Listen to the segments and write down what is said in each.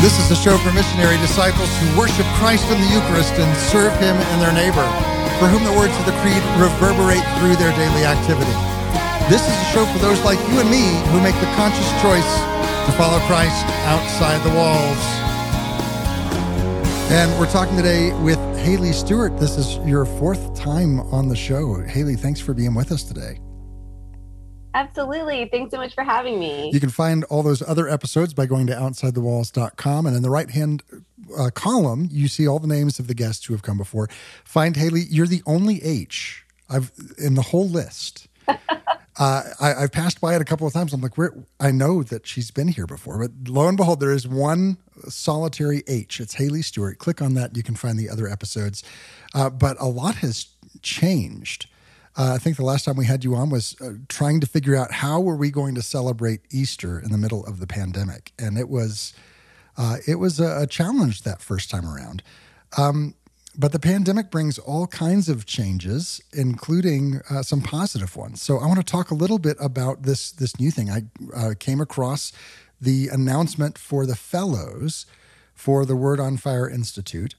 This is a show for missionary disciples who worship Christ in the Eucharist and serve Him and their neighbor, for whom the words of the Creed reverberate through their daily activity. This is a show for those like you and me who make the conscious choice to follow Christ outside the walls. And we're talking today with Haley Stewart. This is your fourth time on the show. Haley, thanks for being with us today. Absolutely. Thanks so much for having me. You can find all those other episodes by going to OutsideTheWalls.com. And in the right-hand column, you see all the names of the guests who have come before. Find Haley. You're the only H in the whole list. I've passed by it a couple of times. I'm like, I know that she's been here before. But lo and behold, there is one solitary H. It's Haley Stewart. Click on that. You can find the other episodes. But a lot has changed. I think the last time we had you on was trying to figure out how were we going to celebrate Easter in the middle of the pandemic, and it was a challenge that first time around. But the pandemic brings all kinds of changes, including some positive ones. So I want to talk a little bit about this new thing. I came across the announcement for the fellows for the Word on Fire Institute.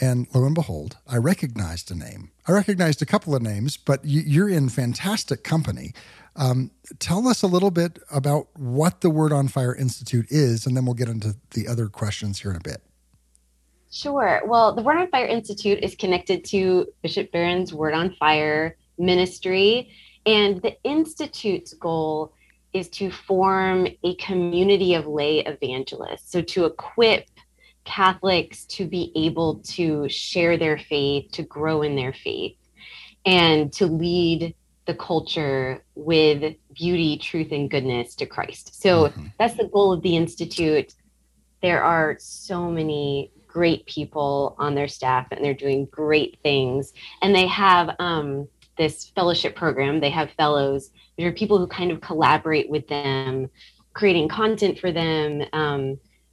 And lo and behold, I recognized a name. I recognized a couple of names, but you're in fantastic company. Tell us a little bit about what the Word on Fire Institute is, and then we'll get into the other questions here in a bit. Sure. Well, the Word on Fire Institute is connected to Bishop Barron's Word on Fire ministry, and the Institute's goal is to form a community of lay evangelists, so to equip Catholics to be able to share their faith, to grow in their faith, and to lead the culture with beauty, truth, and goodness to Christ. So that's the goal of the Institute. There are so many great people on their staff, and they're doing great things. And they have this fellowship program. They have fellows. There are people who kind of collaborate with them, creating content for them,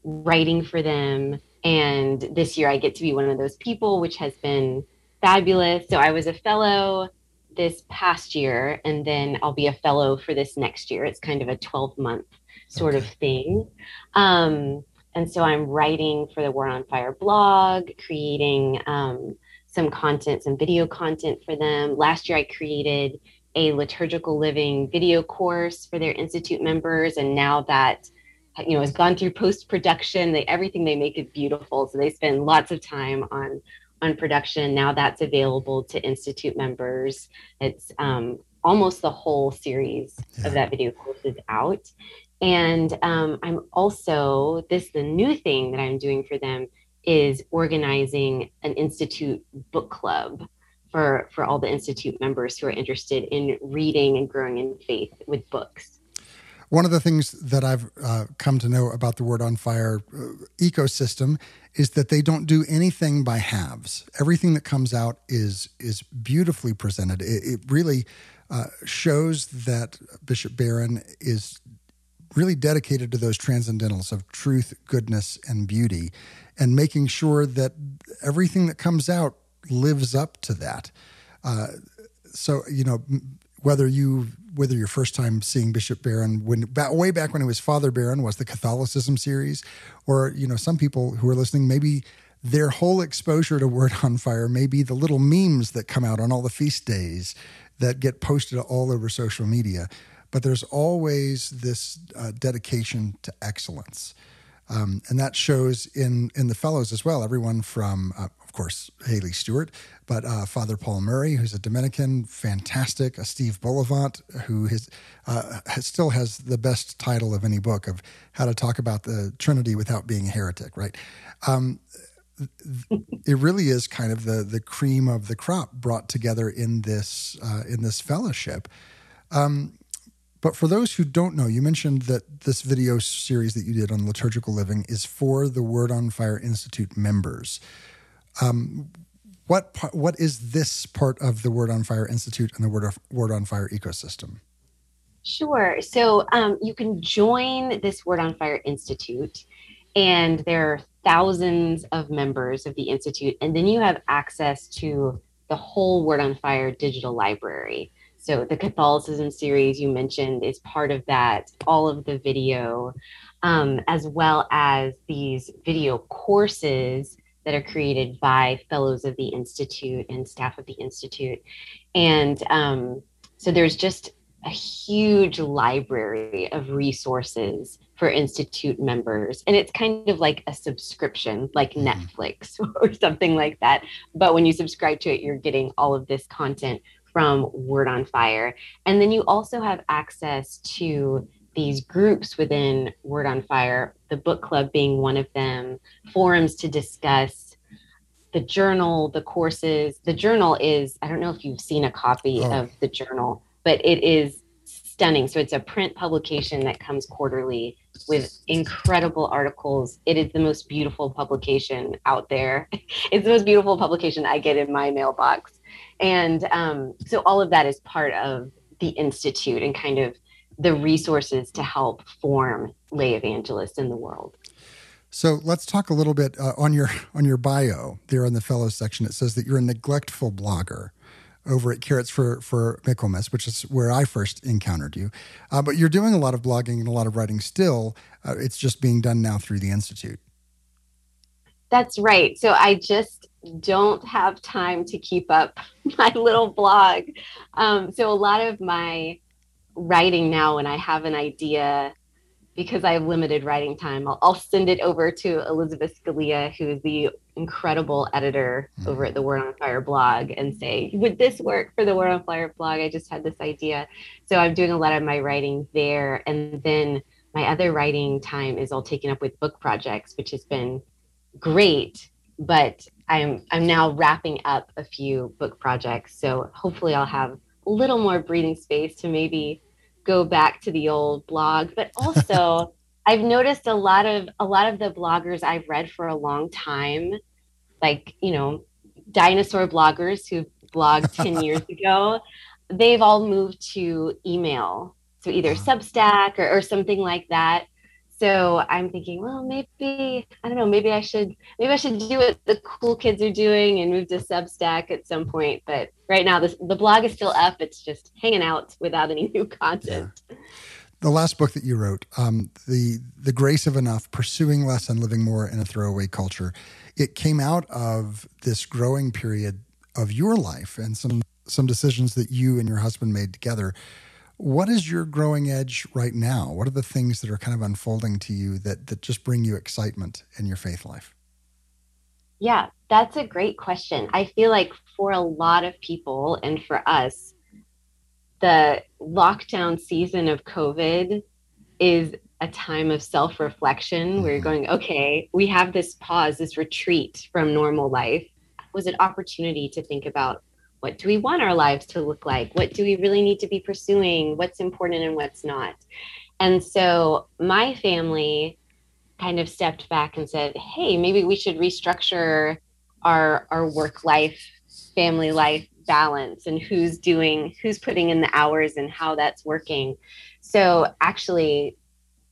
writing for them. And this year I get to be one of those people, which has been fabulous. So I was a fellow this past year, and then I'll be a fellow for this next year. It's kind of a 12-month sort of thing. And so I'm writing for the Word on Fire blog, creating some video content for them. Last year I created a liturgical living video course for their Institute members. And now that has gone through post-production. Everything they make is beautiful. So they spend lots of time on production. Now that's available to Institute members. It's almost the whole series of that video course is out. And I'm also, the new thing that I'm doing for them is organizing an Institute book club for all the Institute members who are interested in reading and growing in faith with books. One of the things that I've come to know about the Word on Fire ecosystem is that they don't do anything by halves. Everything that comes out is beautifully presented. It really shows that Bishop Barron is really dedicated to those transcendentals of truth, goodness, and beauty, and making sure that everything that comes out lives up to that. Whether your first time seeing Bishop Barron, way back when it was Father Barron, was the Catholicism series, or some people who are listening, maybe their whole exposure to Word on Fire, maybe the little memes that come out on all the feast days that get posted all over social media. But there's always this dedication to excellence. And that shows in the fellows as well. Everyone from, of course, Haley Stewart, but Father Paul Murray, who's a Dominican, fantastic. Steve Bullivant, who still has the best title of any book of how to talk about the Trinity without being a heretic, right? It really is kind of the cream of the crop brought together in this fellowship. But for those who don't know, you mentioned that this video series that you did on liturgical living is for the Word on Fire Institute members. What is this part of the Word on Fire Institute and the Word on Fire ecosystem? Sure. So you can join this Word on Fire Institute, and there are thousands of members of the Institute, and then you have access to the whole Word on Fire digital library. So the Catholicism series you mentioned is part of that, all of the video, as well as these video courses that are created by fellows of the Institute and staff of the Institute. And so there's just a huge library of resources for Institute members. And it's kind of like a subscription, like Netflix or something like that. But when you subscribe to it, you're getting all of this content from Word on Fire. And then you also have access to these groups within Word on Fire, the book club being one of them, forums to discuss the journal, the courses. The journal is, I don't know if you've seen a copy of the journal, but it is stunning. So it's a print publication that comes quarterly with incredible articles. It is the most beautiful publication out there. It's the most beautiful publication I get in my mailbox. And so all of that is part of the Institute and kind of the resources to help form lay evangelists in the world. So let's talk a little bit on your bio there in the fellow section. It says that you're a neglectful blogger over at Carrots for Michaelmas, which is where I first encountered you. But you're doing a lot of blogging and a lot of writing still. It's just being done now through the Institute. That's right. So I just don't have time to keep up my little blog. So a lot of my writing now, when I have an idea, because I have limited writing time, I'll send it over to Elizabeth Scalia, who is the incredible editor over at the Word on Fire blog, and say, would this work for the Word on Fire blog? I just had this idea. So I'm doing a lot of my writing there. And then my other writing time is all taken up with book projects, which has been great, but I'm now wrapping up a few book projects, so hopefully I'll have a little more breathing space to maybe go back to the old blog. But also, I've noticed a lot of the bloggers I've read for a long time, like, you know, dinosaur bloggers who blogged 10 years ago, they've all moved to email, so either Substack or something like that. So I'm thinking, well, maybe I should do what the cool kids are doing and move to Substack at some point. But right now, the blog is still up. It's just hanging out without any new content. Yeah. The last book that you wrote, the Grace of Enough, Pursuing Less and Living More in a Throwaway Culture, it came out of this growing period of your life and some decisions that you and your husband made together. What is your growing edge right now? What are the things that are kind of unfolding to you that just bring you excitement in your faith life? Yeah, that's a great question. I feel like for a lot of people and for us, the lockdown season of COVID is a time of self-reflection where you're going, okay, we have this pause, this retreat from normal life. Was it an opportunity to think about, what do we want our lives to look like? What do we really need to be pursuing? What's important and what's not? And so my family kind of stepped back and said, hey, maybe we should restructure our work life, family life balance, and who's putting in the hours and how that's working. So actually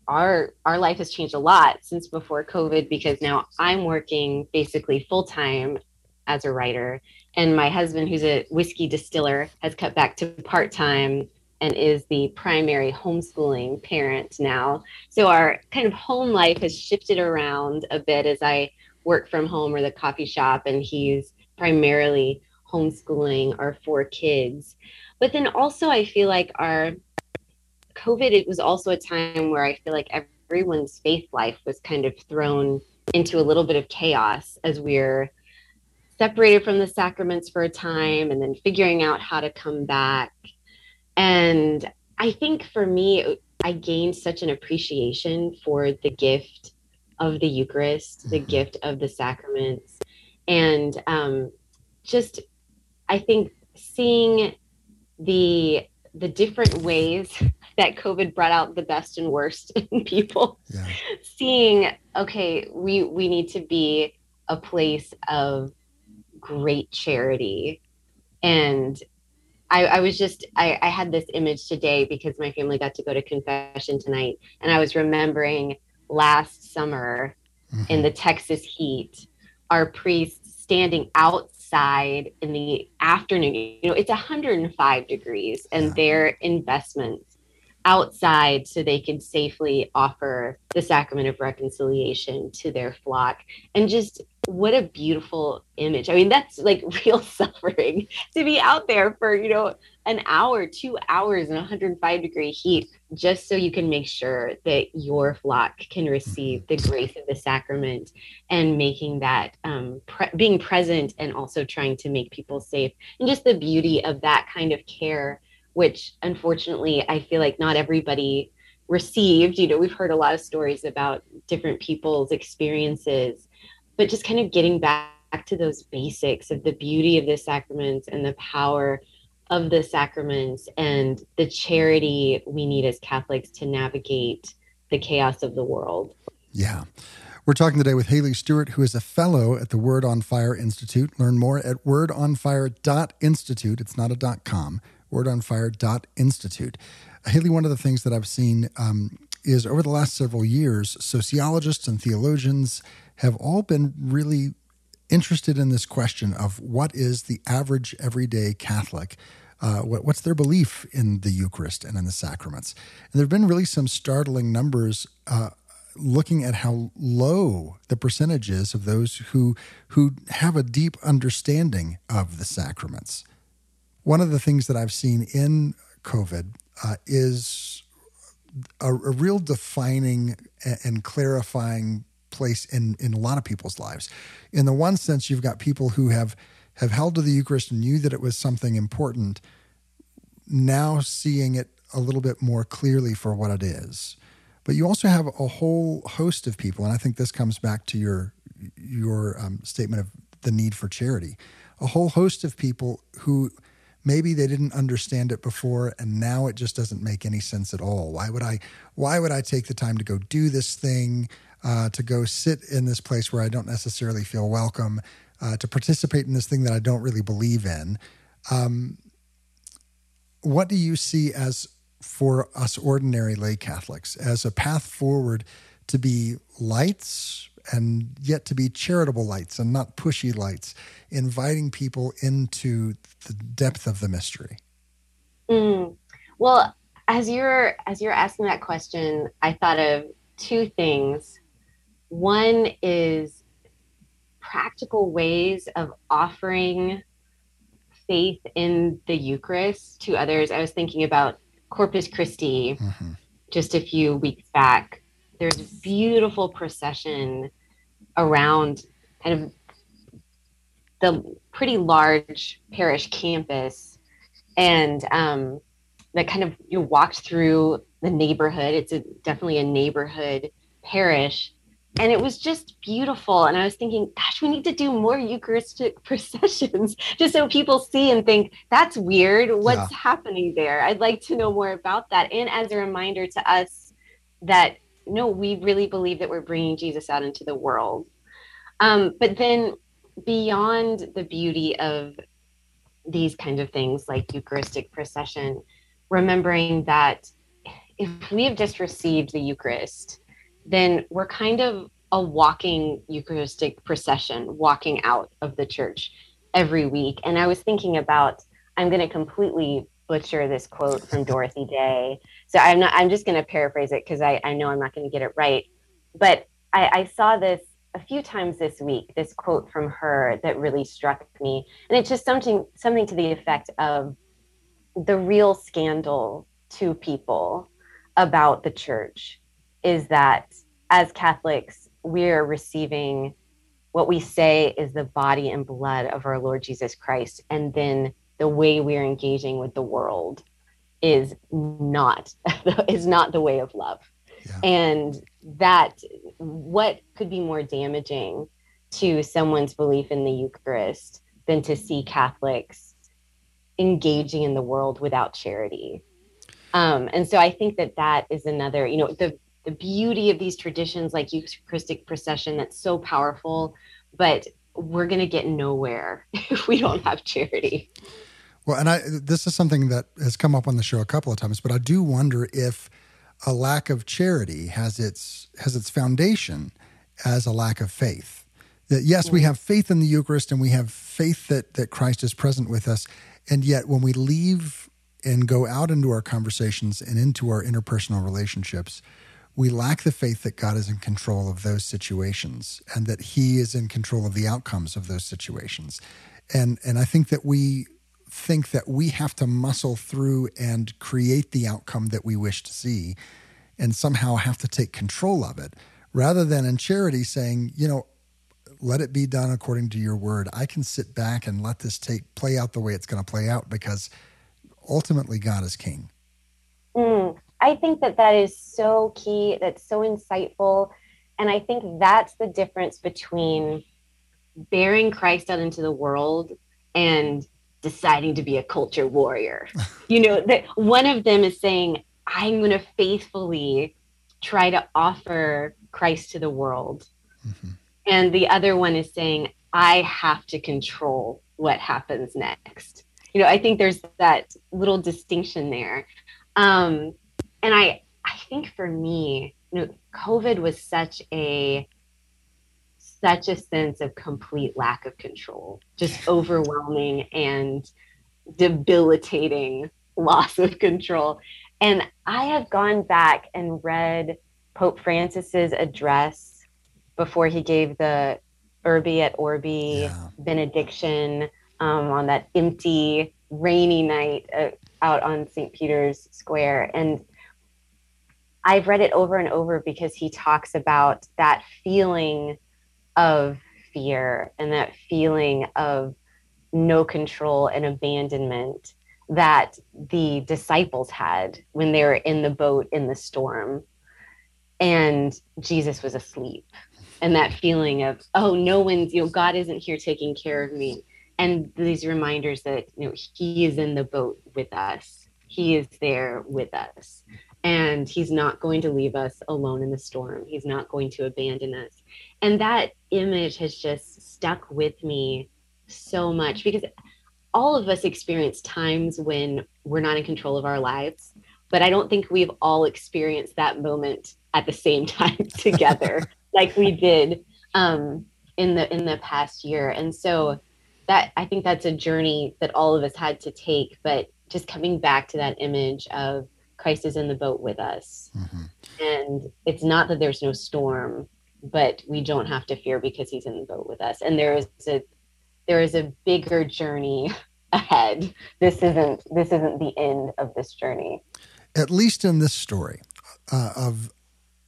our life has changed a lot since before COVID, because now I'm working basically full-time as a writer. And my husband, who's a whiskey distiller, has cut back to part-time and is the primary homeschooling parent now. So our kind of home life has shifted around a bit as I work from home or the coffee shop, and he's primarily homeschooling our 4 kids. But then also I feel like our COVID, it was also a time where I feel like everyone's faith life was kind of thrown into a little bit of chaos as we're separated from the sacraments for a time and then figuring out how to come back. And I think for me, I gained such an appreciation for the gift of the Eucharist, the gift of the sacraments. And just, I think seeing the different ways that COVID brought out the best and worst in people, seeing, okay, we need to be a place of great charity. And I was just, I had this image today because my family got to go to confession tonight. And I was remembering last summer in the Texas heat, our priest standing outside outside in the afternoon, you know, it's 105 degrees and their investments outside so they can safely offer the sacrament of reconciliation to their flock. And just what a beautiful image. I mean, that's like real suffering to be out there for, you know, an hour, 2 hours in 105 degree heat, just so you can make sure that your flock can receive the grace of the sacrament, and making that being present and also trying to make people safe, and just the beauty of that kind of care, which unfortunately I feel like not everybody received. You know, we've heard a lot of stories about different people's experiences, but just kind of getting back to those basics of the beauty of the sacraments and the power of the sacraments and the charity we need as Catholics to navigate the chaos of the world. Yeah. We're talking today with Haley Stewart, who is a fellow at the Word on Fire Institute. Learn more at wordonfire.institute. It's not a .com, wordonfire.institute. Haley, one of the things that I've seen is over the last several years, sociologists and theologians have all been really interested in this question of what is the average everyday Catholic, what's their belief in the Eucharist and in the sacraments. And there have been really some startling numbers looking at how low the percentage is of those who have a deep understanding of the sacraments. One of the things that I've seen in COVID is a real defining and clarifying place in a lot of people's lives. In the one sense, you've got people who have held to the Eucharist and knew that it was something important, now seeing it a little bit more clearly for what it is. But you also have a whole host of people, and I think this comes back to your statement of the need for charity, a whole host of people who maybe they didn't understand it before, and now it just doesn't make any sense at all. Why would I take the time to go do this thing? To go sit in this place where I don't necessarily feel welcome, to participate in this thing that I don't really believe in. What do you see as, for us ordinary lay Catholics, as a path forward to be lights and yet to be charitable lights and not pushy lights, inviting people into the depth of the mystery? Well, as you're asking that question, I thought of two things. One is practical ways of offering faith in the Eucharist to others. I was thinking about Corpus Christi just a few weeks back. There's a beautiful procession around kind of the pretty large parish campus, and that kind of, you know, walked through the neighborhood. It's definitely a neighborhood parish. And it was just beautiful. And I was thinking, gosh, we need to do more Eucharistic processions just so people see and think, that's weird. What's happening there? I'd like to know more about that. And as a reminder to us that, no, we really believe that we're bringing Jesus out into the world. But then beyond the beauty of these kind of things like Eucharistic procession, remembering that if we have just received the Eucharist, then we're kind of a walking Eucharistic procession, walking out of the church every week. And I was thinking about, I'm going to completely butcher this quote from Dorothy Day, so I'm just going to paraphrase it because I know I'm not going to get it right. But I saw this a few times this week, this quote from her that really struck me. And it's just something to the effect of, the real scandal to people about the church is that as Catholics, we're receiving what we say is the body and blood of our Lord Jesus Christ. And then the way we're engaging with the world is not the way of love. Yeah. And that, what could be more damaging to someone's belief in the Eucharist than to see Catholics engaging in the world without charity? And so I think that is another, you know, the beauty of these traditions like Eucharistic procession, that's so powerful, but we're going to get nowhere if we don't have charity. Well, and this is something that has come up on the show a couple of times, but I do wonder if a lack of charity has its foundation as a lack of faith. That yes, we have faith in the Eucharist and we have faith that Christ is present with us. And yet when we leave and go out into our conversations and into our interpersonal relationships, we lack the faith that God is in control of those situations and that he is in control of the outcomes of those situations. And I think that we think that we have to muscle through and create the outcome that we wish to see and somehow have to take control of it, rather than in charity saying, you know, let it be done according to your word. I can sit back and let this play out the way it's going to play out, because ultimately God is king. I think that is so key. That's so insightful. And I think that's the difference between bearing Christ out into the world and deciding to be a culture warrior. You know, that one of them is saying, I'm going to faithfully try to offer Christ to the world. Mm-hmm. And the other one is saying, I have to control what happens next. You know, I think there's that little distinction there. And I think for me, you know, COVID was such a sense of complete lack of control, just overwhelming and debilitating loss of control. And I have gone back and read Pope Francis's address before he gave the Urbi et Orbi benediction on that empty, rainy night out on St. Peter's Square. And I've read it over and over because he talks about that feeling of fear and that feeling of no control and abandonment that the disciples had when they were in the boat in the storm and Jesus was asleep, and that feeling of, oh, no one's, you know, God isn't here taking care of me. And these reminders that, you know, he is in the boat with us. He is there with us, and he's not going to leave us alone in the storm. He's not going to abandon us. And that image has just stuck with me so much, because all of us experience times when we're not in control of our lives, but I don't think we've all experienced that moment at the same time together, like we did in the past year. And so that, I think that's a journey that all of us had to take, but just coming back to that image of Christ is in the boat with us. Mm-hmm. And it's not that there's no storm, but we don't have to fear because he's in the boat with us. And there is a bigger journey ahead. This isn't the end of this journey. At least in this story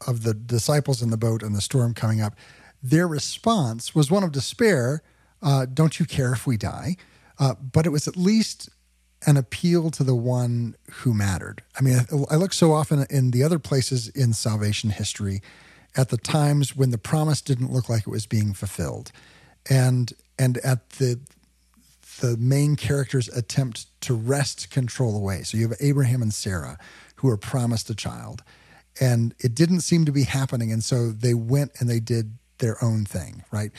of the disciples in the boat and the storm coming up, their response was one of despair. Don't you care if we die? But it was at least an appeal to the one who mattered. I mean, I look so often in the other places in salvation history at the times when the promise didn't look like it was being fulfilled. And at the main character's attempt to wrest control away. So you have Abraham and Sarah who are promised a child, and it didn't seem to be happening. And so they went and they did their own thing, right?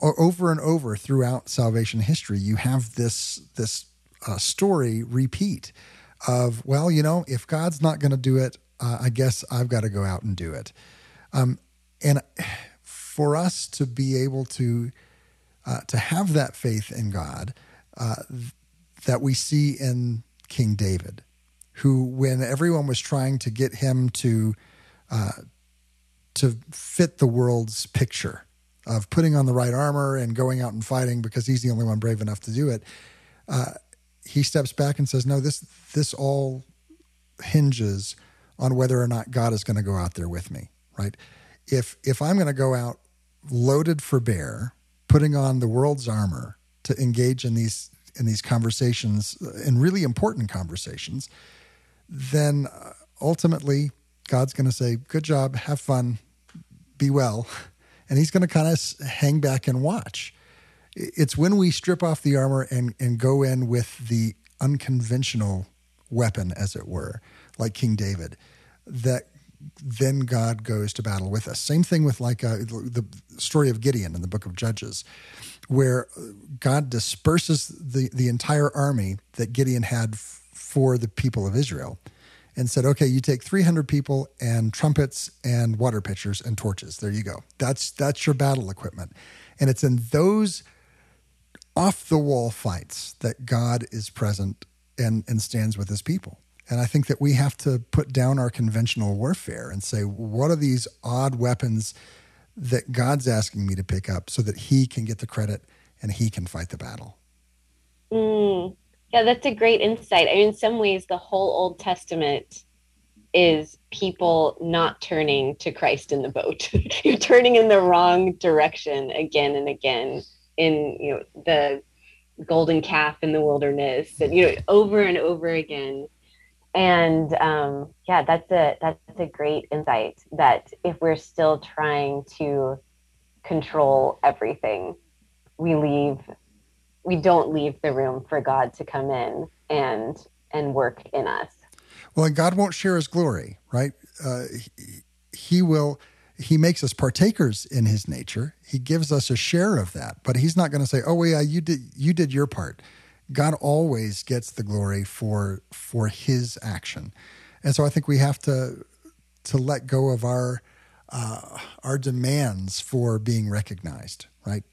Over and over throughout salvation history, you have this story repeat of, well, you know, if God's not going to do it, I guess I've got to go out and do it. And for us to be able to have that faith in God that we see in King David, who, when everyone was trying to get him to fit the world's picture of putting on the right armor and going out and fighting because he's the only one brave enough to do it, he steps back and says, no, this all hinges on whether or not God is going to go out there with me, right? If I'm going to go out loaded for bear, putting on the world's armor to engage in these conversations, in really important conversations, then ultimately God's going to say, good job, have fun, be well. And he's going to kind of hang back and watch. It's when we strip off the armor and go in with the unconventional weapon, as it were, like King David, that then God goes to battle with us. Same thing with the story of Gideon in the book of Judges, where God disperses the entire army that Gideon had for the people of Israel. and said, okay, you take 300 people and trumpets and water pitchers and torches. There you go. That's your battle equipment. And it's in those off-the-wall fights that God is present and stands with his people. And I think that we have to put down our conventional warfare and say, what are these odd weapons that God's asking me to pick up so that he can get the credit and he can fight the battle? Yeah, that's a great insight. I mean, in some ways, the whole Old Testament is people not turning to Christ in the boat. You're turning in the wrong direction again and again in, you know, the golden calf in the wilderness and, you know, over and over again. And yeah, that's a great insight, that if we're still trying to control everything, we don't leave the room for God to come in and work in us. Well, and God won't share his glory, right? He makes us partakers in his nature. He gives us a share of that, but he's not going to say, oh, yeah, you did your part. God always gets the glory for his action. And so I think we have to let go of our demands for being recognized, right?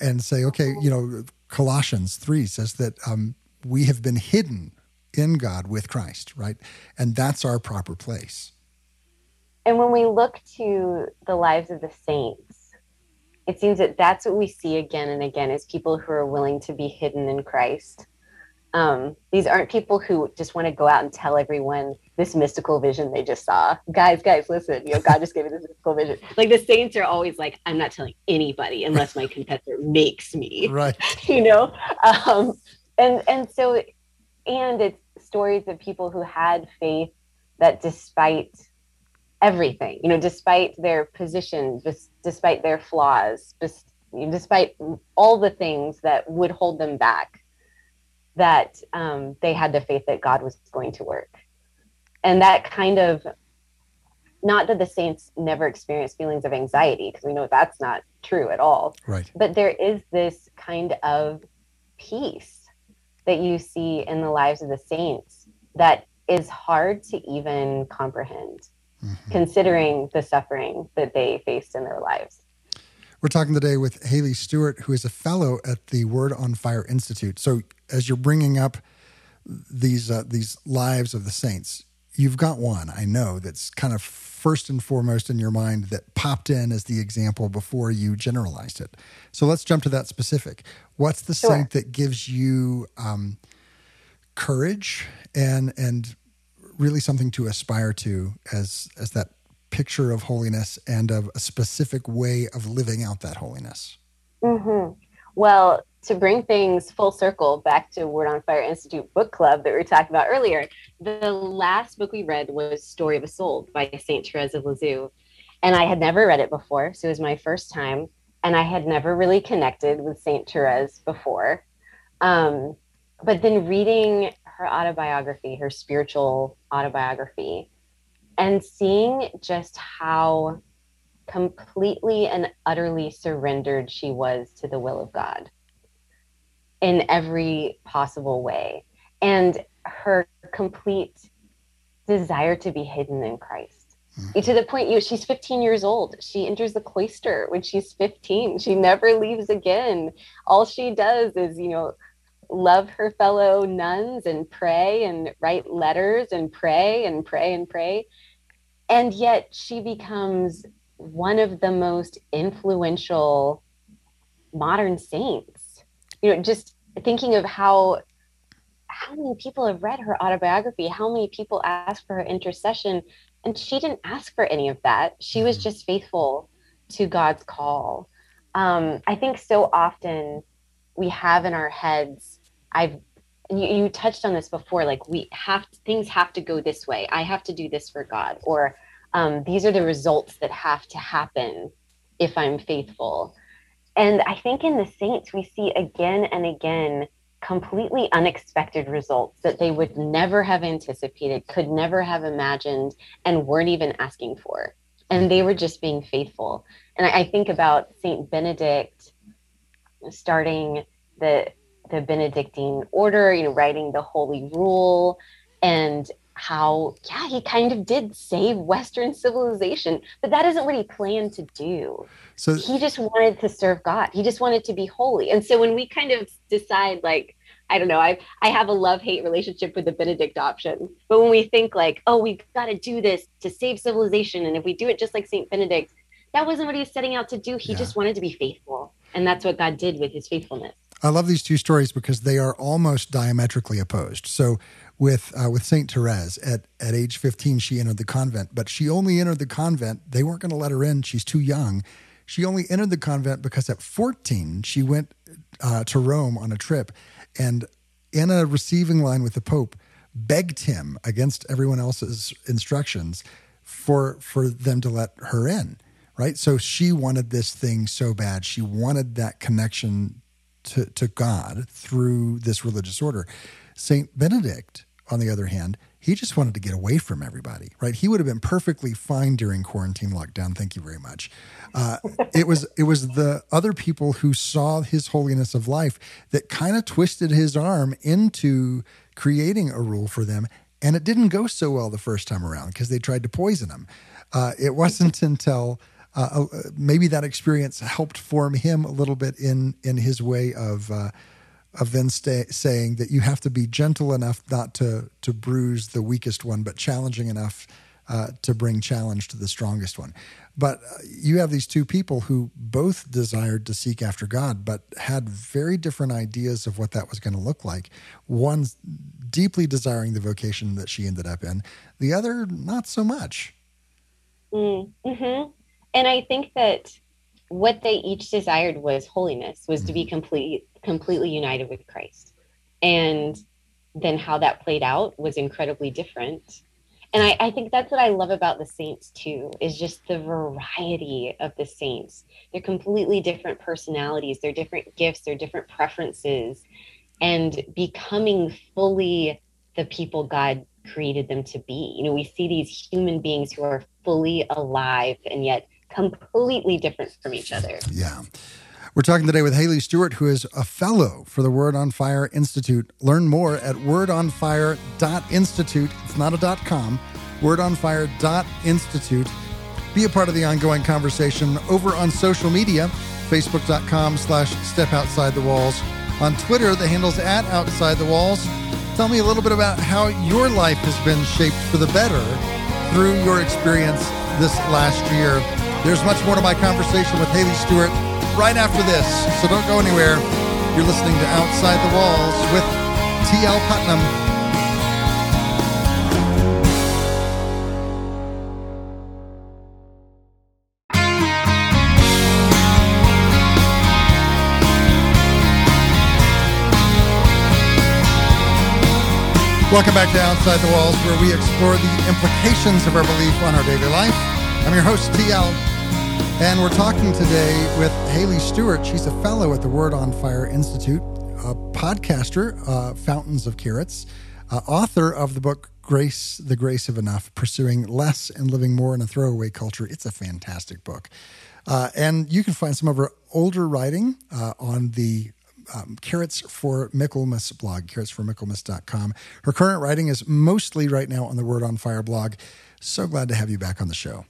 And say, okay, you know, Colossians 3 says that we have been hidden in God with Christ, right? And that's our proper place. And when we look to the lives of the saints, it seems that that's what we see again and again, is people who are willing to be hidden in Christ. These aren't people who just want to go out and tell everyone this mystical vision they just saw. Guys, listen, you know, God just gave me this mystical vision. Like, the saints are always like, I'm not telling anybody unless my confessor makes me, right? You know? And it's stories of people who had faith that despite everything, you know, despite their position, despite their flaws, despite all the things that would hold them back, that they had the faith that God was going to work. And that kind of, not that the saints never experienced feelings of anxiety, because we know that's not true at all. Right. But there is this kind of peace that you see in the lives of the saints that is hard to even comprehend, considering the suffering that they faced in their lives. We're talking today with Haley Stewart, who is a fellow at the Word on Fire Institute. So as you're bringing up these lives of the saints, you've got one, I know, that's kind of first and foremost in your mind that popped in as the example before you generalized it. So let's jump to that specific. What's the saint that gives you courage and really something to aspire to as that picture of holiness and of a specific way of living out that holiness? Well, to bring things full circle back to Word on Fire Institute book club that we were talking about earlier, the last book we read was Story of a Soul by St. Therese of Lisieux. And I had never read it before, so it was my first time. And I had never really connected with St. Therese before. But then reading her autobiography, her spiritual autobiography, and seeing just how completely and utterly surrendered she was to the will of God in every possible way, and her complete desire to be hidden in Christ. To the point, she's 15 years old. She enters the cloister when she's 15. She never leaves again. All she does is, you know, love her fellow nuns and pray and write letters and pray and pray and pray. And yet she becomes one of the most influential modern saints. You know, just thinking of how many people have read her autobiography, how many people asked for her intercession, and she didn't ask for any of that. She was just faithful to God's call. I think so often we have in our heads, you touched on this before, like things have to go this way. I have to do this for God, or these are the results that have to happen if I'm faithful. And I think in the saints, we see again and again completely unexpected results that they would never have anticipated, could never have imagined, and weren't even asking for. And they were just being faithful. And I think about Saint Benedict starting the Benedictine order, you know, writing the Holy Rule, and how, yeah, he kind of did save Western civilization, but that isn't what he planned to do. So he just wanted to serve God. He just wanted to be holy. And so when we kind of decide, like, I don't know, I have a love-hate relationship with the Benedict option, but when we think like, oh, we've got to do this to save civilization, and if we do it just like St. Benedict, that wasn't what he was setting out to do. He just wanted to be faithful. And that's what God did with his faithfulness. I love these two stories because they are almost diametrically opposed. So with St. Therese, at age 15, she entered the convent, but she only entered the convent. They weren't going to let her in. She's too young. She only entered the convent because at 14, she went to Rome on a trip and in a receiving line with the Pope, begged him against everyone else's instructions for them to let her in, right? So she wanted this thing so bad. She wanted that connection to God through this religious order. St. Benedict, on the other hand, he just wanted to get away from everybody, right? He would have been perfectly fine during quarantine lockdown. Thank you very much. It was the other people who saw his holiness of life that kind of twisted his arm into creating a rule for them. And it didn't go so well the first time around because they tried to poison him. It wasn't until... maybe that experience helped form him a little bit in his way of then saying that you have to be gentle enough not to bruise the weakest one, but challenging enough to bring challenge to the strongest one. But you have these two people who both desired to seek after God, but had very different ideas of what that was going to look like. One deeply desiring the vocation that she ended up in, the other not so much. Mm-hmm. And I think that what they each desired was holiness, was to be completely united with Christ. And then how that played out was incredibly different. And I think that's what I love about the saints, too, is just the variety of the saints. They're completely different personalities. They're different gifts. They're different preferences. And becoming fully the people God created them to be. You know, we see these human beings who are fully alive and yet completely different from each other. Yeah. We're talking today with Haley Stewart, who is a fellow for the Word on Fire Institute. Learn more at wordonfire.institute. It's not a .com. wordonfire.institute. Be a part of the ongoing conversation over on social media, facebook.com/stepouutsidethewalls. On Twitter, the handle's @OutsideTheWalls. Tell me a little bit about how your life has been shaped for the better through your experience this last year. There's much more to my conversation with Haley Stewart right after this, so don't go anywhere. You're listening to Outside the Walls with T.L. Putnam. Welcome back to Outside the Walls, where we explore the implications of our belief on our daily life. I'm your host, TL, and we're talking today with Haley Stewart. She's a fellow at the Word on Fire Institute, a podcaster, Fountains of Carrots, author of the book Grace, The Grace of Enough, Pursuing Less and Living More in a Throwaway Culture. It's a fantastic book. And you can find some of her older writing on the Carrots for Michaelmas blog, carrotsformichaelmas.com. Her current writing is mostly right now on the Word on Fire blog. So glad to have you back on the show.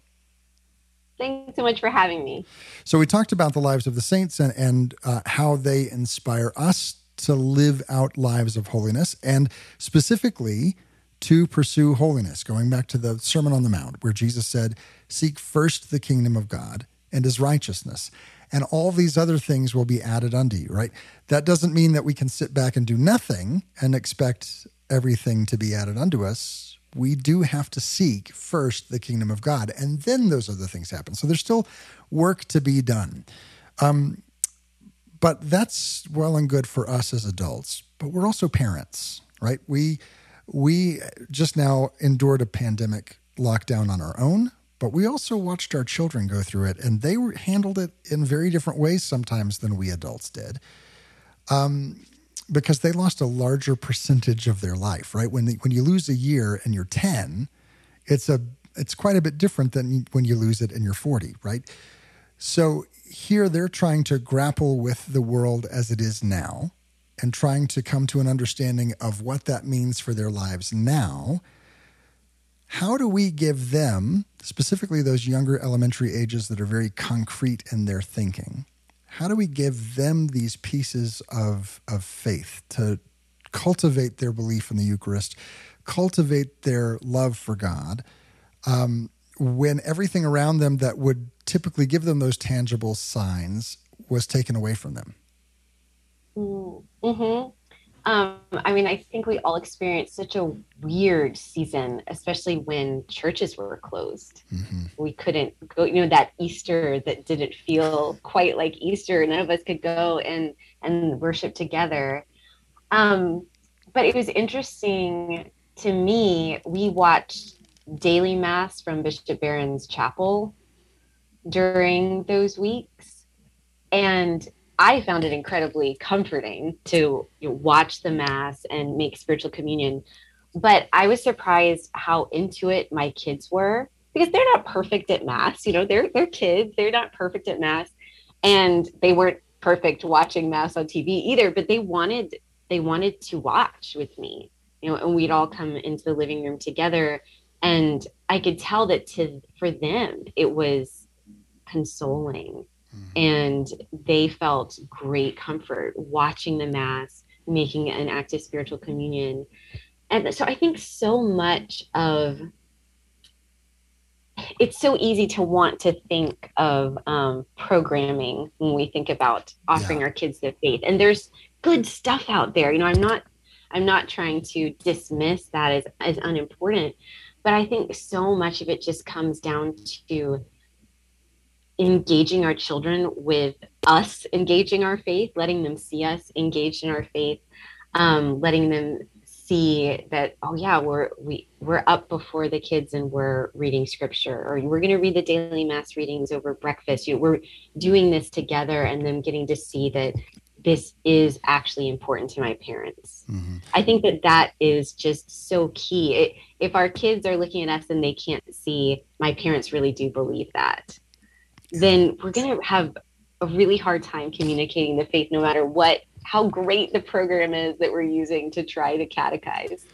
Thanks so much for having me. So we talked about the lives of the saints and how they inspire us to live out lives of holiness and specifically to pursue holiness, going back to the Sermon on the Mount where Jesus said, "Seek first the kingdom of God and his righteousness, and all these other things will be added unto you," right? That doesn't mean that we can sit back and do nothing and expect everything to be added unto us. We do have to seek first the kingdom of God, and then those other things happen. So there's still work to be done. But that's well and good for us as adults, but we're also parents, right? We just now endured a pandemic lockdown on our own, but we also watched our children go through it, and they handled it in very different ways sometimes than we adults did, because they lost a larger percentage of their life, right? When you lose a year and you're 10, it's quite a bit different than when you lose it and you're 40, right? So here they're trying to grapple with the world as it is now and trying to come to an understanding of what that means for their lives now. how do we give them, specifically those younger elementary ages that are very concrete in their thinking, how do we give them these pieces of faith to cultivate their belief in the Eucharist, cultivate their love for God, when everything around them that would typically give them those tangible signs was taken away from them? Mm-hmm. I mean, I think we all experienced such a weird season, especially when churches were closed. Mm-hmm. We couldn't go, you know, that Easter that didn't feel quite like Easter. None of us could go and worship together. But it was interesting to me. We watched daily mass from Bishop Barron's chapel during those weeks. And I found it incredibly comforting to, you know, watch the mass and make spiritual communion. But I was surprised how into it my kids were, because they're not perfect at mass. You know, they're kids. They're not perfect at mass, and they weren't perfect watching mass on TV either. But they wanted to watch with me, you know. And we'd all come into the living room together, and I could tell that for them it was consoling. And they felt great comfort watching the mass, making an act of spiritual communion. And so I think so much of, it's so easy to want to think of programming when we think about offering our kids the faith. And there's good stuff out there. You know, I'm not trying to dismiss that as unimportant, but I think so much of it just comes down to engaging our children with us, engaging our faith, letting them see us engaged in our faith, letting them see that, oh yeah, we're up before the kids and we're reading scripture, or we're going to read the daily mass readings over breakfast. You know, we're doing this together, and them getting to see that this is actually important to my parents. Mm-hmm. I think that is just so key. If our kids are looking at us and they can't see, my parents really do believe that, then we're going to have a really hard time communicating the faith, no matter how great the program is that we're using to try to catechize.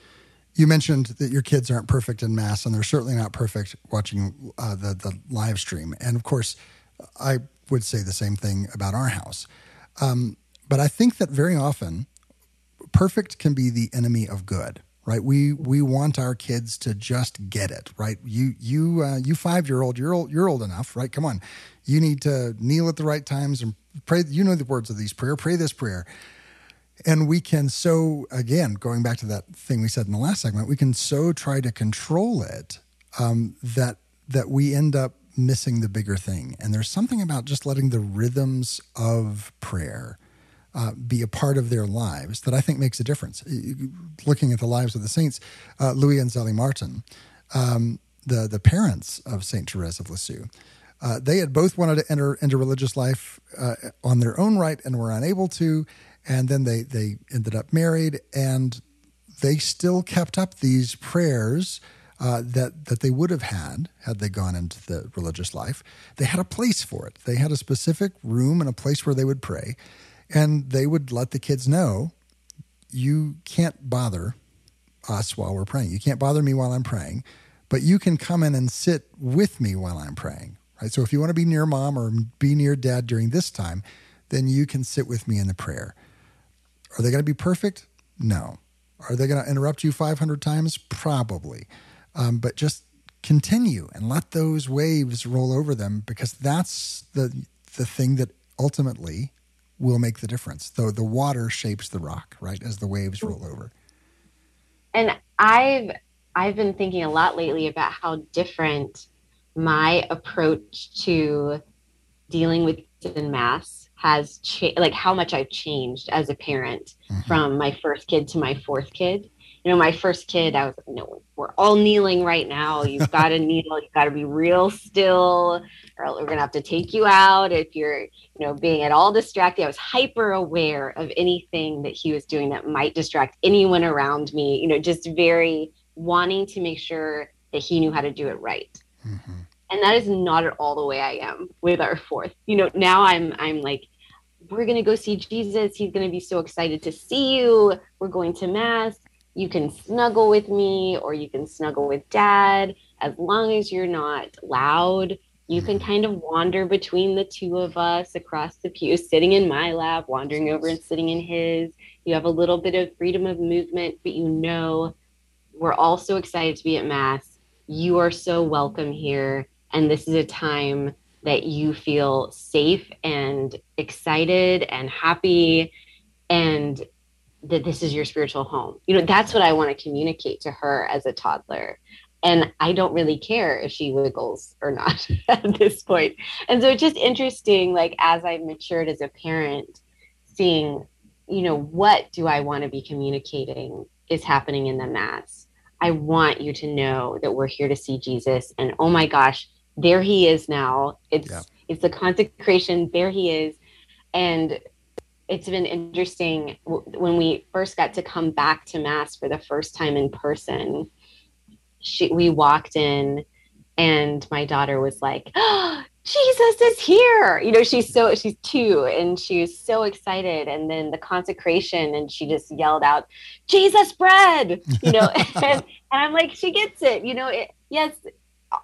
You mentioned that your kids aren't perfect in mass, and they're certainly not perfect watching the live stream. And of course, I would say the same thing about our house. But I think that very often, perfect can be the enemy of good. Right, we want our kids to just get it. Right, you 5-year-old, you're old enough. Right, come on, you need to kneel at the right times and pray. You know the words of these prayer. Pray this prayer, and we can so again going back to that thing we said in the last segment. We can so try to control it that we end up missing the bigger thing. And there's something about just letting the rhythms of prayer be a part of their lives that I think makes a difference. Looking at the lives of the saints, Louis and Zélie Martin, the parents of St. Therese of Lisieux, they had both wanted to enter into religious life on their own right and were unable to, and then they ended up married, and they still kept up these prayers that they would have had they gone into the religious life. They had a place for it. They had a specific room and a place where they would pray. And they would let the kids know, you can't bother us while we're praying. You can't bother me while I'm praying, but you can come in and sit with me while I'm praying, right? So if you want to be near mom or be near dad during this time, then you can sit with me in the prayer. Are they going to be perfect? No. Are they going to interrupt you 500 times? Probably. But just continue and let those waves roll over them, because that's the thing that ultimately will make the difference. Though the water shapes the rock, right, as the waves roll over. And I've been thinking a lot lately about how different my approach to dealing with kids in mass has changed, like how much I've changed as a parent from my first kid to my fourth kid. You know, my first kid, I was like, no, we're all kneeling right now. You've got to kneel. You've got to be real still, or we're going to have to take you out if you're, you know, being at all distracted. I was hyper aware of anything that he was doing that might distract anyone around me, you know, just very wanting to make sure that he knew how to do it right. Mm-hmm. And that is not at all the way I am with our fourth. You know, now I'm like, we're going to go see Jesus. He's going to be so excited to see you. We're going to mass. you can snuggle with me or you can snuggle with Dad. As long as you're not loud, you can kind of wander between the two of us across the pew, sitting in my lap, wandering over and sitting in his. You have a little bit of freedom of movement, but you know, we're all so excited to be at Mass. You are so welcome here. And this is a time that you feel safe and excited and happy, and that this is your spiritual home. You know, that's what I want to communicate to her as a toddler. And I don't really care if she wiggles or not at this point. And so it's just interesting, like, as I've matured as a parent, seeing, you know, what do I want to be communicating is happening in the Mass. I want you to know that we're here to see Jesus, and oh my gosh, there he is now. It's the consecration. There he is. And it's been interesting when we first got to come back to Mass for the first time in person. We walked in and my daughter was like, oh, Jesus is here. You know, she's 2 and she was so excited. And then the consecration, and she just yelled out, Jesus bread, you know, and I'm like, she gets it, you know, yes,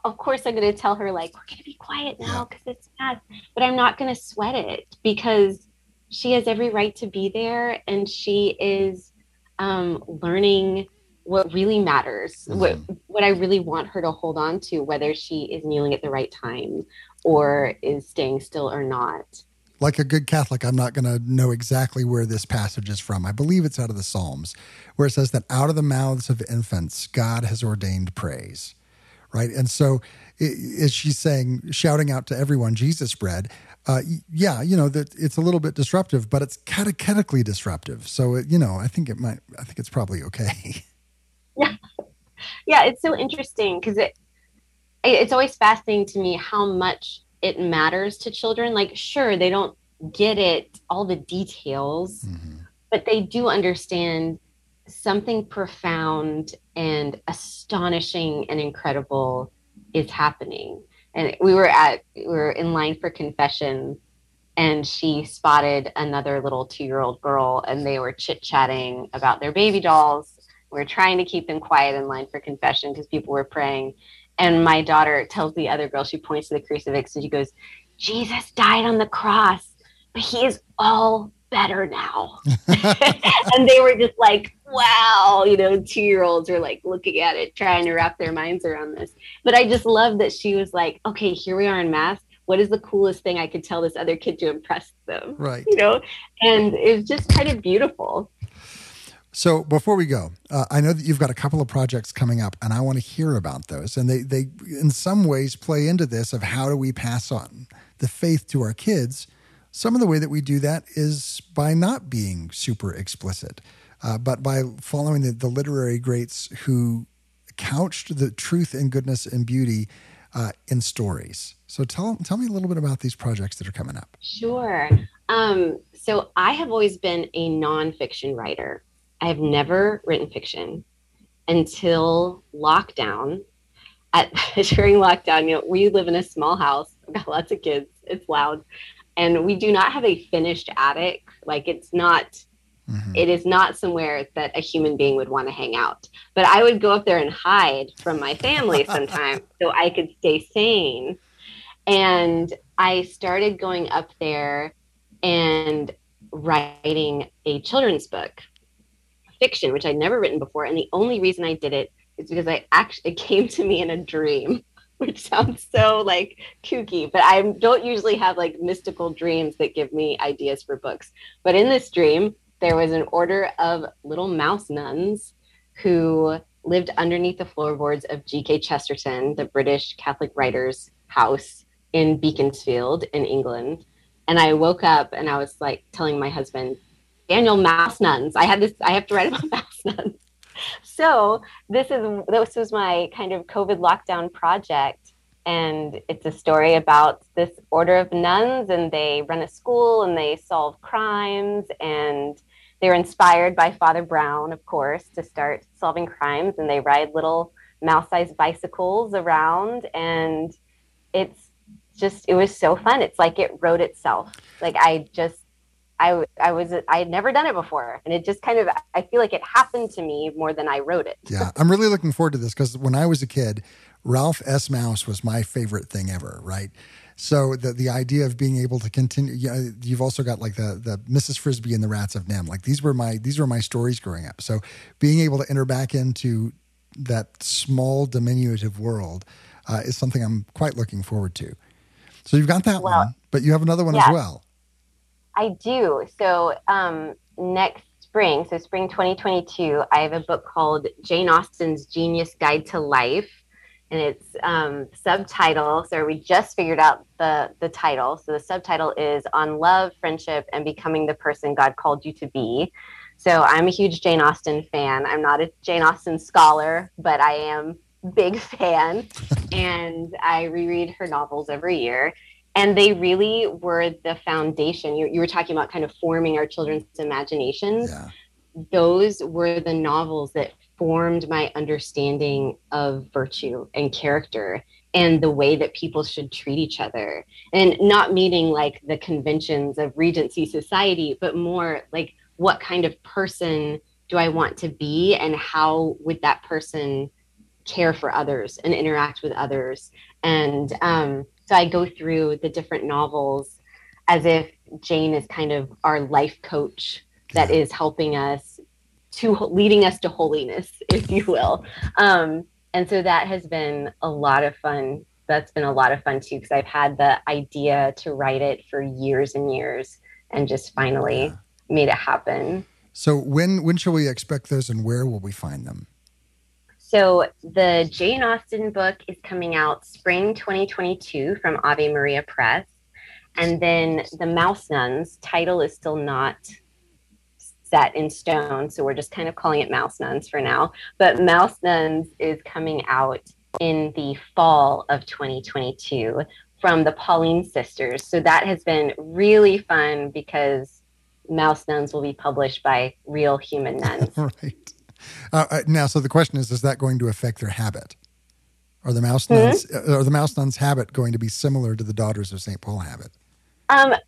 of course I'm going to tell her, like, we're going to be quiet now because it's Mass, but I'm not going to sweat it because she has every right to be there. And she is learning what really matters, what I really want her to hold on to, whether she is kneeling at the right time or is staying still or not. Like a good Catholic, I'm not going to know exactly where this passage is from. I believe it's out of the Psalms, where it says that out of the mouths of infants, God has ordained praise, right? And so is she saying, shouting out to everyone, Jesus bread? Yeah, you know, that it's a little bit disruptive, but it's catechetically disruptive. So, you know, I think it's probably okay. Yeah, it's so interesting because it's always fascinating to me how much it matters to children. Like, sure, they don't get it, all the details, but they do understand something profound and astonishing and incredible is happening. And we were in line for confession, and she spotted another little 2-year-old girl, and they were chit-chatting about their baby dolls. We're trying to keep them quiet in line for confession because people were praying. And my daughter tells the other girl, she points to the crucifix and she goes, Jesus died on the cross, but he is all better now. And they were just like, wow, you know, 2-year-olds are like looking at it, trying to wrap their minds around this. But I just love that she was like, okay, here we are in Mass. What is the coolest thing I could tell this other kid to impress them? Right. You know, and it's just kind of beautiful. So before we go, I know that you've got a couple of projects coming up, and I want to hear about those. And they in some ways play into this of how do we pass on the faith to our kids. Some of the way that we do that is by not being super explicit, but by following the literary greats who couched the truth and goodness and beauty in stories. So tell me a little bit about these projects that are coming up. Sure. So I have always been a nonfiction writer. I have never written fiction until lockdown. During lockdown, you know, we live in a small house. We've got lots of kids. It's loud. And we do not have a finished attic. Like, it's not, it is not somewhere that a human being would want to hang out. But I would go up there and hide from my family sometimes so I could stay sane. And I started going up there and writing a children's book. Fiction, which I'd never written before. And the only reason I did it is because it came to me in a dream, which sounds so like kooky, but I don't usually have like mystical dreams that give me ideas for books. But in this dream, there was an order of little mouse nuns who lived underneath the floorboards of G.K. Chesterton, the British Catholic writer's house in Beaconsfield in England. And I woke up and I was like telling my husband, Daniel, mouse nuns. I have to write about mouse nuns. So this was my kind of COVID lockdown project. And it's a story about this order of nuns, and they run a school and they solve crimes, and they're inspired by Father Brown, of course, to start solving crimes. And they ride little mouse-sized bicycles around, and it was so fun. It's like it wrote itself. Like I just, I had never done it before. And it just kind of, I feel like it happened to me more than I wrote it. Yeah. I'm really looking forward to this because when I was a kid, Ralph S. Mouse was my favorite thing ever, right? So the idea of being able to continue, you've also got like the Mrs. Frisby and the Rats of NIMH. Like these were my stories growing up. So being able to enter back into that small diminutive world is something I'm quite looking forward to. So you've got that one, but you have another one as well. I do. So next spring, so spring 2022, I have a book called Jane Austen's Genius Guide to Life. And its subtitle, so we just figured out the title. So the subtitle is On Love, Friendship, and Becoming the Person God Called You to Be. So I'm a huge Jane Austen fan. I'm not a Jane Austen scholar, but I am a big fan. And I reread her novels every year. And they really were the foundation. You were talking about kind of forming our children's imaginations. Yeah. Those were the novels that formed my understanding of virtue and character and the way that people should treat each other. And not meaning like the conventions of Regency society, but more like what kind of person do I want to be and how would that person care for others and interact with others. And so I go through the different novels as if Jane is kind of our life coach that is helping us to leading us to holiness, if you will. And so that has been a lot of fun. That's been a lot of fun too, because I've had the idea to write it for years and years and just finally made it happen. So when shall we expect those and where will we find them? So the Jane Austen book is coming out spring 2022 from Ave Maria Press. And then the Mouse Nuns title is still not set in stone, so we're just kind of calling it Mouse Nuns for now. But Mouse Nuns is coming out in the fall of 2022 from the Pauline Sisters. So that has been really fun because Mouse Nuns will be published by real human nuns. Right. Now, so the question is that going to affect their habit? Are the Mouse Nuns habit going to be similar to the Daughters of St. Paul habit?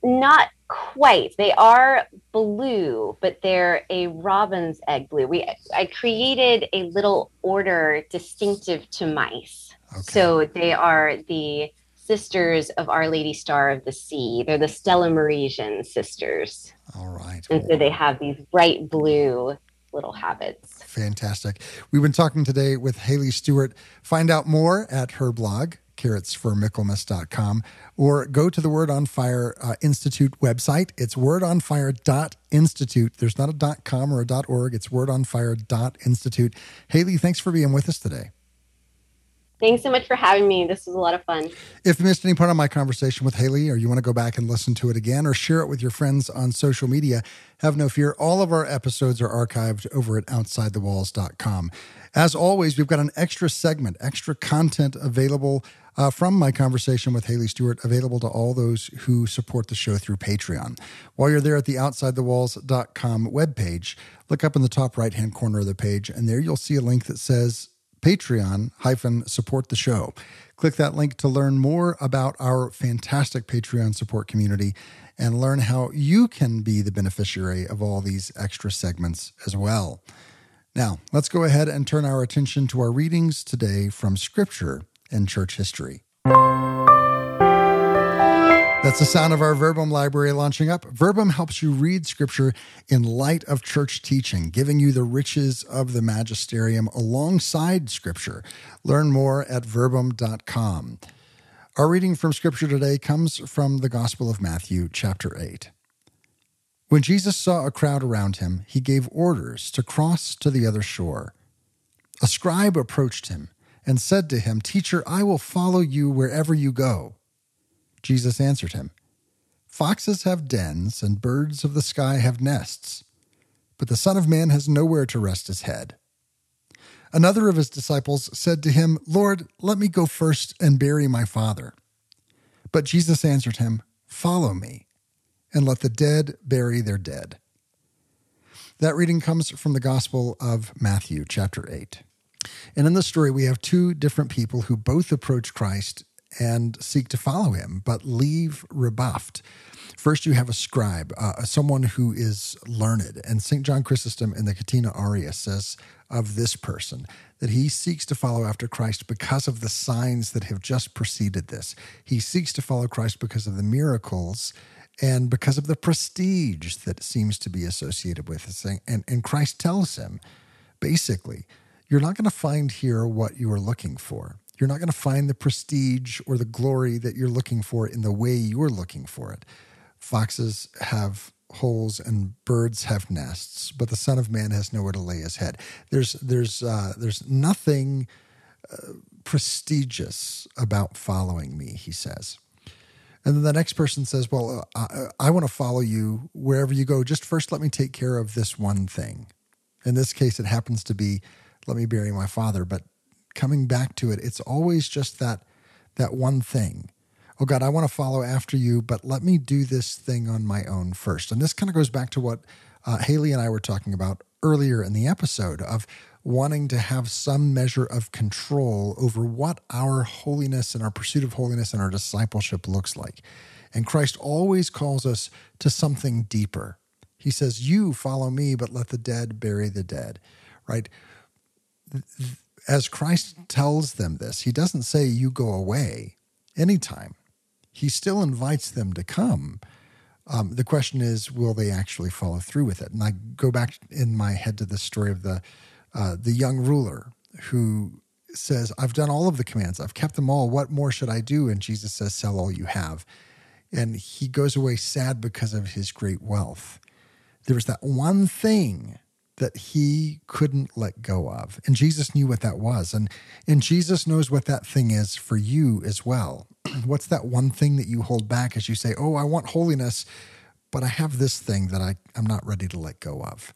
Not quite. They are blue, but they're a robin's egg blue. I created a little order distinctive to mice. Okay. So they are the Sisters of Our Lady Star of the Sea. They're the Stella Marisian sisters. All right. And so they have these bright blue little habits. Fantastic. We've been talking today with Haley Stewart. Find out more at her blog, carrotsformichaelmas.com, or go to the Word on Fire Institute website. It's wordonfire.institute. There's not a .com or a .org. It's wordonfire.institute. Haley, thanks for being with us today. Thanks so much for having me. This was a lot of fun. If you missed any part of my conversation with Haley, or you want to go back and listen to it again, or share it with your friends on social media, have no fear. All of our episodes are archived over at OutsideTheWalls.com. As always, we've got an extra segment, extra content available from my conversation with Haley Stewart, available to all those who support the show through Patreon. While you're there at the OutsideTheWalls.com webpage, look up in the top right-hand corner of the page, and there you'll see a link that says Patreon-support the show. Click that link to learn more about our fantastic Patreon support community and learn how you can be the beneficiary of all these extra segments as well. Now, let's go ahead and turn our attention to our readings today from Scripture and Church History. That's the sound of our Verbum Library launching up. Verbum helps you read Scripture in light of church teaching, giving you the riches of the magisterium alongside Scripture. Learn more at verbum.com. Our reading from Scripture today comes from the Gospel of Matthew, chapter 8. When Jesus saw a crowd around him, he gave orders to cross to the other shore. A scribe approached him and said to him, "Teacher, I will follow you wherever you go." Jesus answered him, "Foxes have dens and birds of the sky have nests, but the Son of Man has nowhere to rest his head." Another of his disciples said to him, "Lord, let me go first and bury my father." But Jesus answered him, "Follow me, and let the dead bury their dead." That reading comes from the Gospel of Matthew, chapter 8. And in this story, we have two different people who both approach Christ and seek to follow him, but leave rebuffed. First, you have a scribe, someone who is learned. And St. John Chrysostom in the Catena Aurea says of this person that he seeks to follow after Christ because of the signs that have just preceded this. He seeks to follow Christ because of the miracles and because of the prestige that seems to be associated with this thing. And Christ tells him, basically, you're not going to find here what you are looking for. You're not going to find the prestige or the glory that you're looking for in the way you're looking for it. Foxes have holes and birds have nests, but the Son of Man has nowhere to lay his head. There's nothing prestigious about following me, he says. And then the next person says, well, I want to follow you wherever you go. Just first, let me take care of this one thing. In this case, it happens to be, let me bury my father. But coming back to it, it's always just that one thing. Oh, God, I want to follow after you, but let me do this thing on my own first. And this kind of goes back to what Haley and I were talking about earlier in the episode of wanting to have some measure of control over what our holiness and our pursuit of holiness and our discipleship looks like. And Christ always calls us to something deeper. He says, you follow me, but let the dead bury the dead, right? As Christ tells them this, he doesn't say you go away anytime. He still invites them to come. The question is, will they actually follow through with it? And I go back in my head to the story of the young ruler who says, I've done all of the commands. I've kept them all. What more should I do? And Jesus says, sell all you have. And he goes away sad because of his great wealth. There was that one thing that he couldn't let go of. And Jesus knew what that was. And Jesus knows what that thing is for you as well. What's that one thing that you hold back as you say, oh, I want holiness, but I have this thing that I'm not ready to let go of?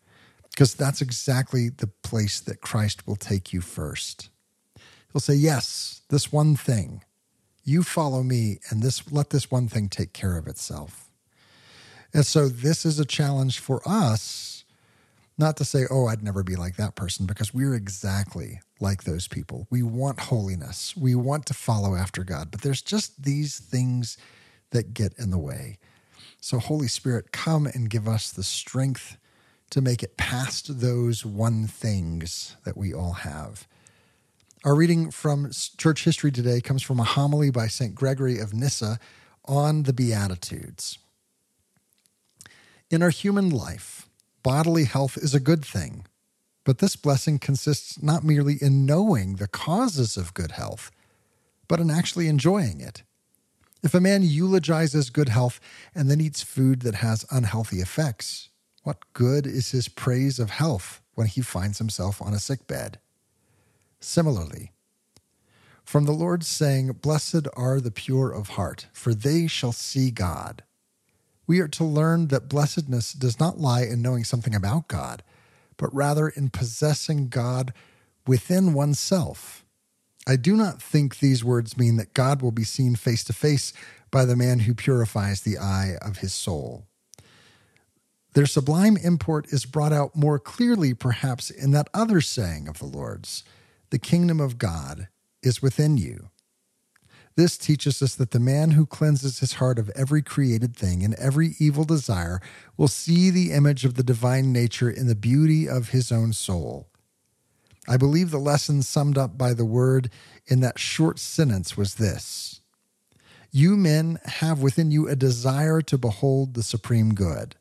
Because that's exactly the place that Christ will take you first. He'll say, yes, this one thing. You follow me, and let this one thing take care of itself. And so this is a challenge for us. Not to say, oh, I'd never be like that person, because we're exactly like those people. We want holiness. We want to follow after God, but there's just these things that get in the way. So Holy Spirit, come and give us the strength to make it past those one things that we all have. Our reading from church history today comes from a homily by St. Gregory of Nyssa on the Beatitudes. In our human life, bodily health is a good thing, but this blessing consists not merely in knowing the causes of good health, but in actually enjoying it. If a man eulogizes good health and then eats food that has unhealthy effects, what good is his praise of health when he finds himself on a sick bed? Similarly, from the Lord's saying, "Blessed are the pure of heart, for they shall see God," we are to learn that blessedness does not lie in knowing something about God, but rather in possessing God within oneself. I do not think these words mean that God will be seen face to face by the man who purifies the eye of his soul. Their sublime import is brought out more clearly, perhaps, in that other saying of the Lord's, "The kingdom of God is within you." This teaches us that the man who cleanses his heart of every created thing and every evil desire will see the image of the divine nature in the beauty of his own soul. I believe the lesson summed up by the word in that short sentence was this: you men have within you a desire to behold the supreme good.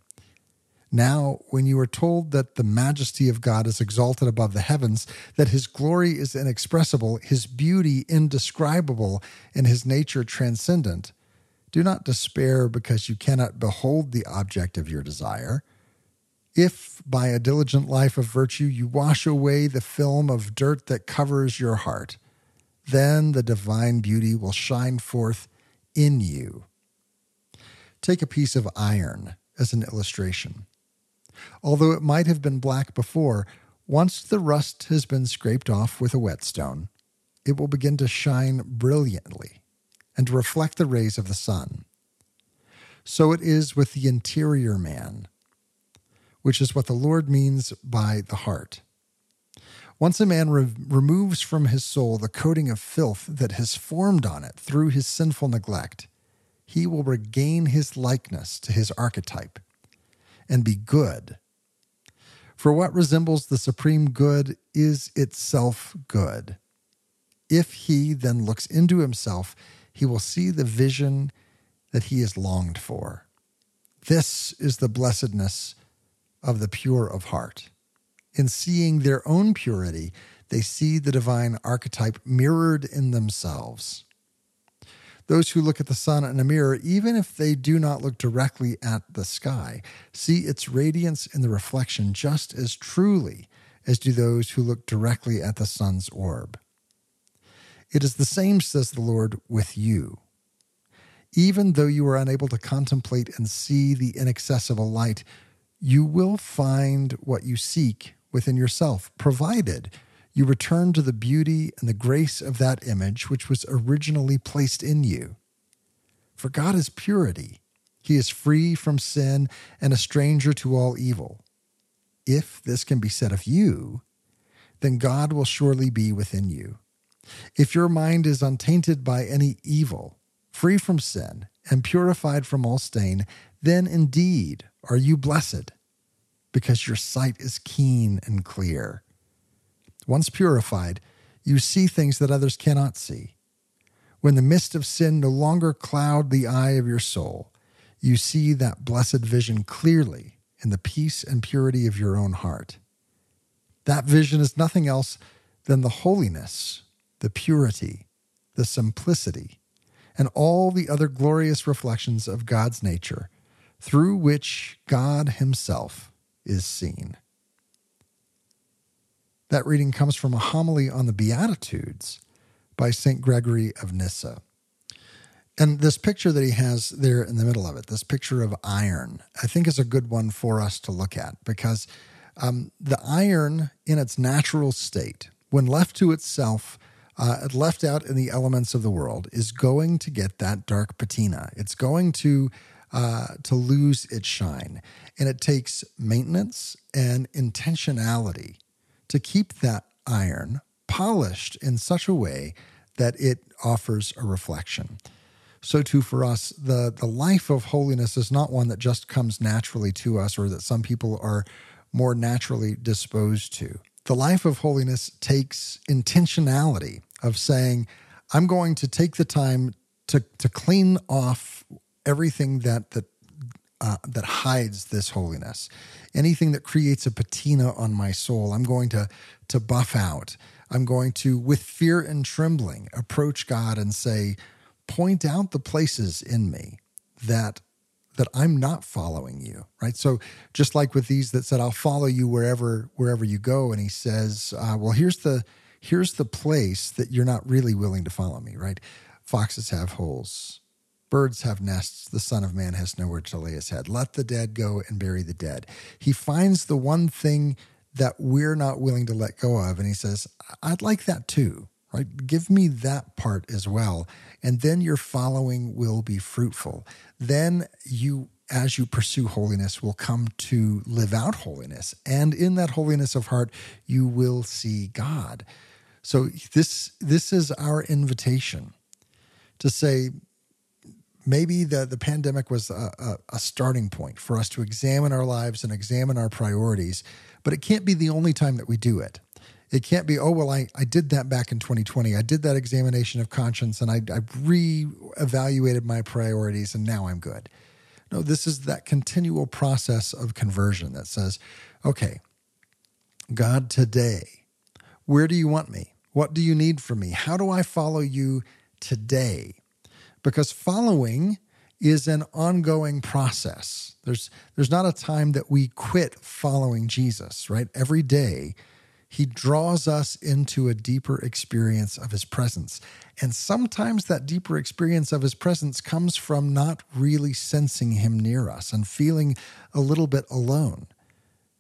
Now, when you are told that the majesty of God is exalted above the heavens, that his glory is inexpressible, his beauty indescribable, and his nature transcendent, do not despair because you cannot behold the object of your desire. If by a diligent life of virtue you wash away the film of dirt that covers your heart, then the divine beauty will shine forth in you. Take a piece of iron as an illustration. Although it might have been black before, once the rust has been scraped off with a whetstone, it will begin to shine brilliantly and reflect the rays of the sun. So it is with the interior man, which is what the Lord means by the heart. Once a man removes from his soul the coating of filth that has formed on it through his sinful neglect, he will regain his likeness to his archetype and be good. For what resembles the supreme good is itself good. If he then looks into himself, he will see the vision that he has longed for. This is the blessedness of the pure of heart. In seeing their own purity, they see the divine archetype mirrored in themselves. Those who look at the sun in a mirror, even if they do not look directly at the sky, see its radiance in the reflection just as truly as do those who look directly at the sun's orb. It is the same, says the Lord, with you. Even though you are unable to contemplate and see the inaccessible light, you will find what you seek within yourself, provided you return to the beauty and the grace of that image which was originally placed in you. For God is purity. He is free from sin and a stranger to all evil. If this can be said of you, then God will surely be within you. If your mind is untainted by any evil, free from sin, and purified from all stain, then indeed are you blessed, because your sight is keen and clear. Once purified, you see things that others cannot see. When the mist of sin no longer cloud the eye of your soul, you see that blessed vision clearly in the peace and purity of your own heart. That vision is nothing else than the holiness, the purity, the simplicity, and all the other glorious reflections of God's nature, through which God himself is seen. That reading comes from a homily on the Beatitudes by St. Gregory of Nyssa. And this picture that he has there in the middle of it, this picture of iron, I think is a good one for us to look at, because the iron in its natural state, when left to itself, left out in the elements of the world, is going to get that dark patina. It's going to lose its shine. And it takes maintenance and intentionality to keep that iron polished in such a way that it offers a reflection. So too for us, the life of holiness is not one that just comes naturally to us or that some people are more naturally disposed to. The life of holiness takes intentionality of saying, I'm going to take the time to clean off everything that hides this holiness. Anything that creates a patina on my soul, I'm going to buff out. I'm going to, with fear and trembling, approach God and say, point out the places in me that I'm not following you, right? So just like with these that said, I'll follow you wherever you go. And he says, well, here's the place that you're not really willing to follow me, right? Foxes have holes. Birds have nests. The Son of Man has nowhere to lay his head. Let the dead go and bury the dead. He finds the one thing that we're not willing to let go of, and he says, I'd like that too, right? Give me that part as well, and then your following will be fruitful. Then you, as you pursue holiness, will come to live out holiness, and in that holiness of heart, you will see God. So this is our invitation to say, maybe the pandemic was a starting point for us to examine our lives and examine our priorities, but it can't be the only time that we do it. It can't be, oh, well, I did that back in 2020. I did that examination of conscience, and I reevaluated my priorities, and now I'm good. No, this is that continual process of conversion that says, okay, God, today, where do you want me? What do you need from me? How do I follow you today? Because following is an ongoing process. There's not a time that we quit following Jesus, right? Every day, he draws us into a deeper experience of his presence. And sometimes that deeper experience of his presence comes from not really sensing him near us and feeling a little bit alone,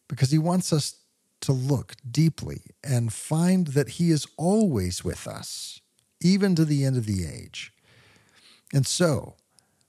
because he wants us to look deeply and find that he is always with us, even to the end of the age. And so,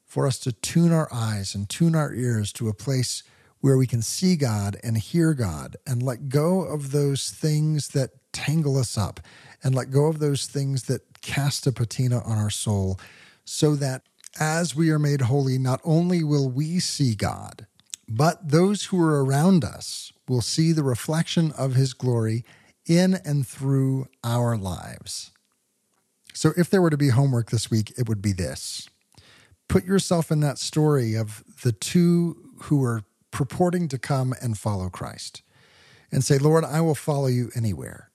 for us to tune our eyes and tune our ears to a place where we can see God and hear God and let go of those things that tangle us up and let go of those things that cast a patina on our soul, so that as we are made holy, not only will we see God, but those who are around us will see the reflection of his glory in and through our lives. So if there were to be homework this week, it would be this. Put yourself in that story of the two who are purporting to come and follow Christ and say, Lord, I will follow you anywhere.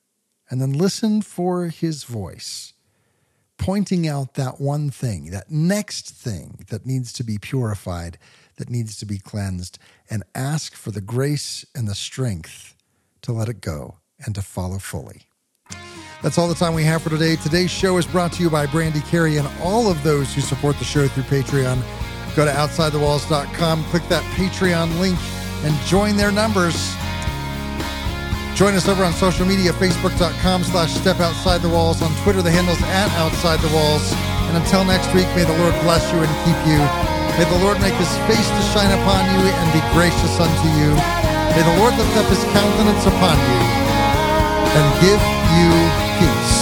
And then listen for his voice, pointing out that one thing, that next thing that needs to be purified, that needs to be cleansed, and ask for the grace and the strength to let it go and to follow fully. That's all the time we have for today. Today's show is brought to you by Brandy Carey and all of those who support the show through Patreon. Go to OutsideTheWalls.com, click that Patreon link, and join their numbers. Join us over on social media, Facebook.com/StepOutsideTheWalls. On Twitter, the handle's @OutsideTheWalls. And until next week, may the Lord bless you and keep you. May the Lord make his face to shine upon you and be gracious unto you. May the Lord lift up his countenance upon you and give you peace.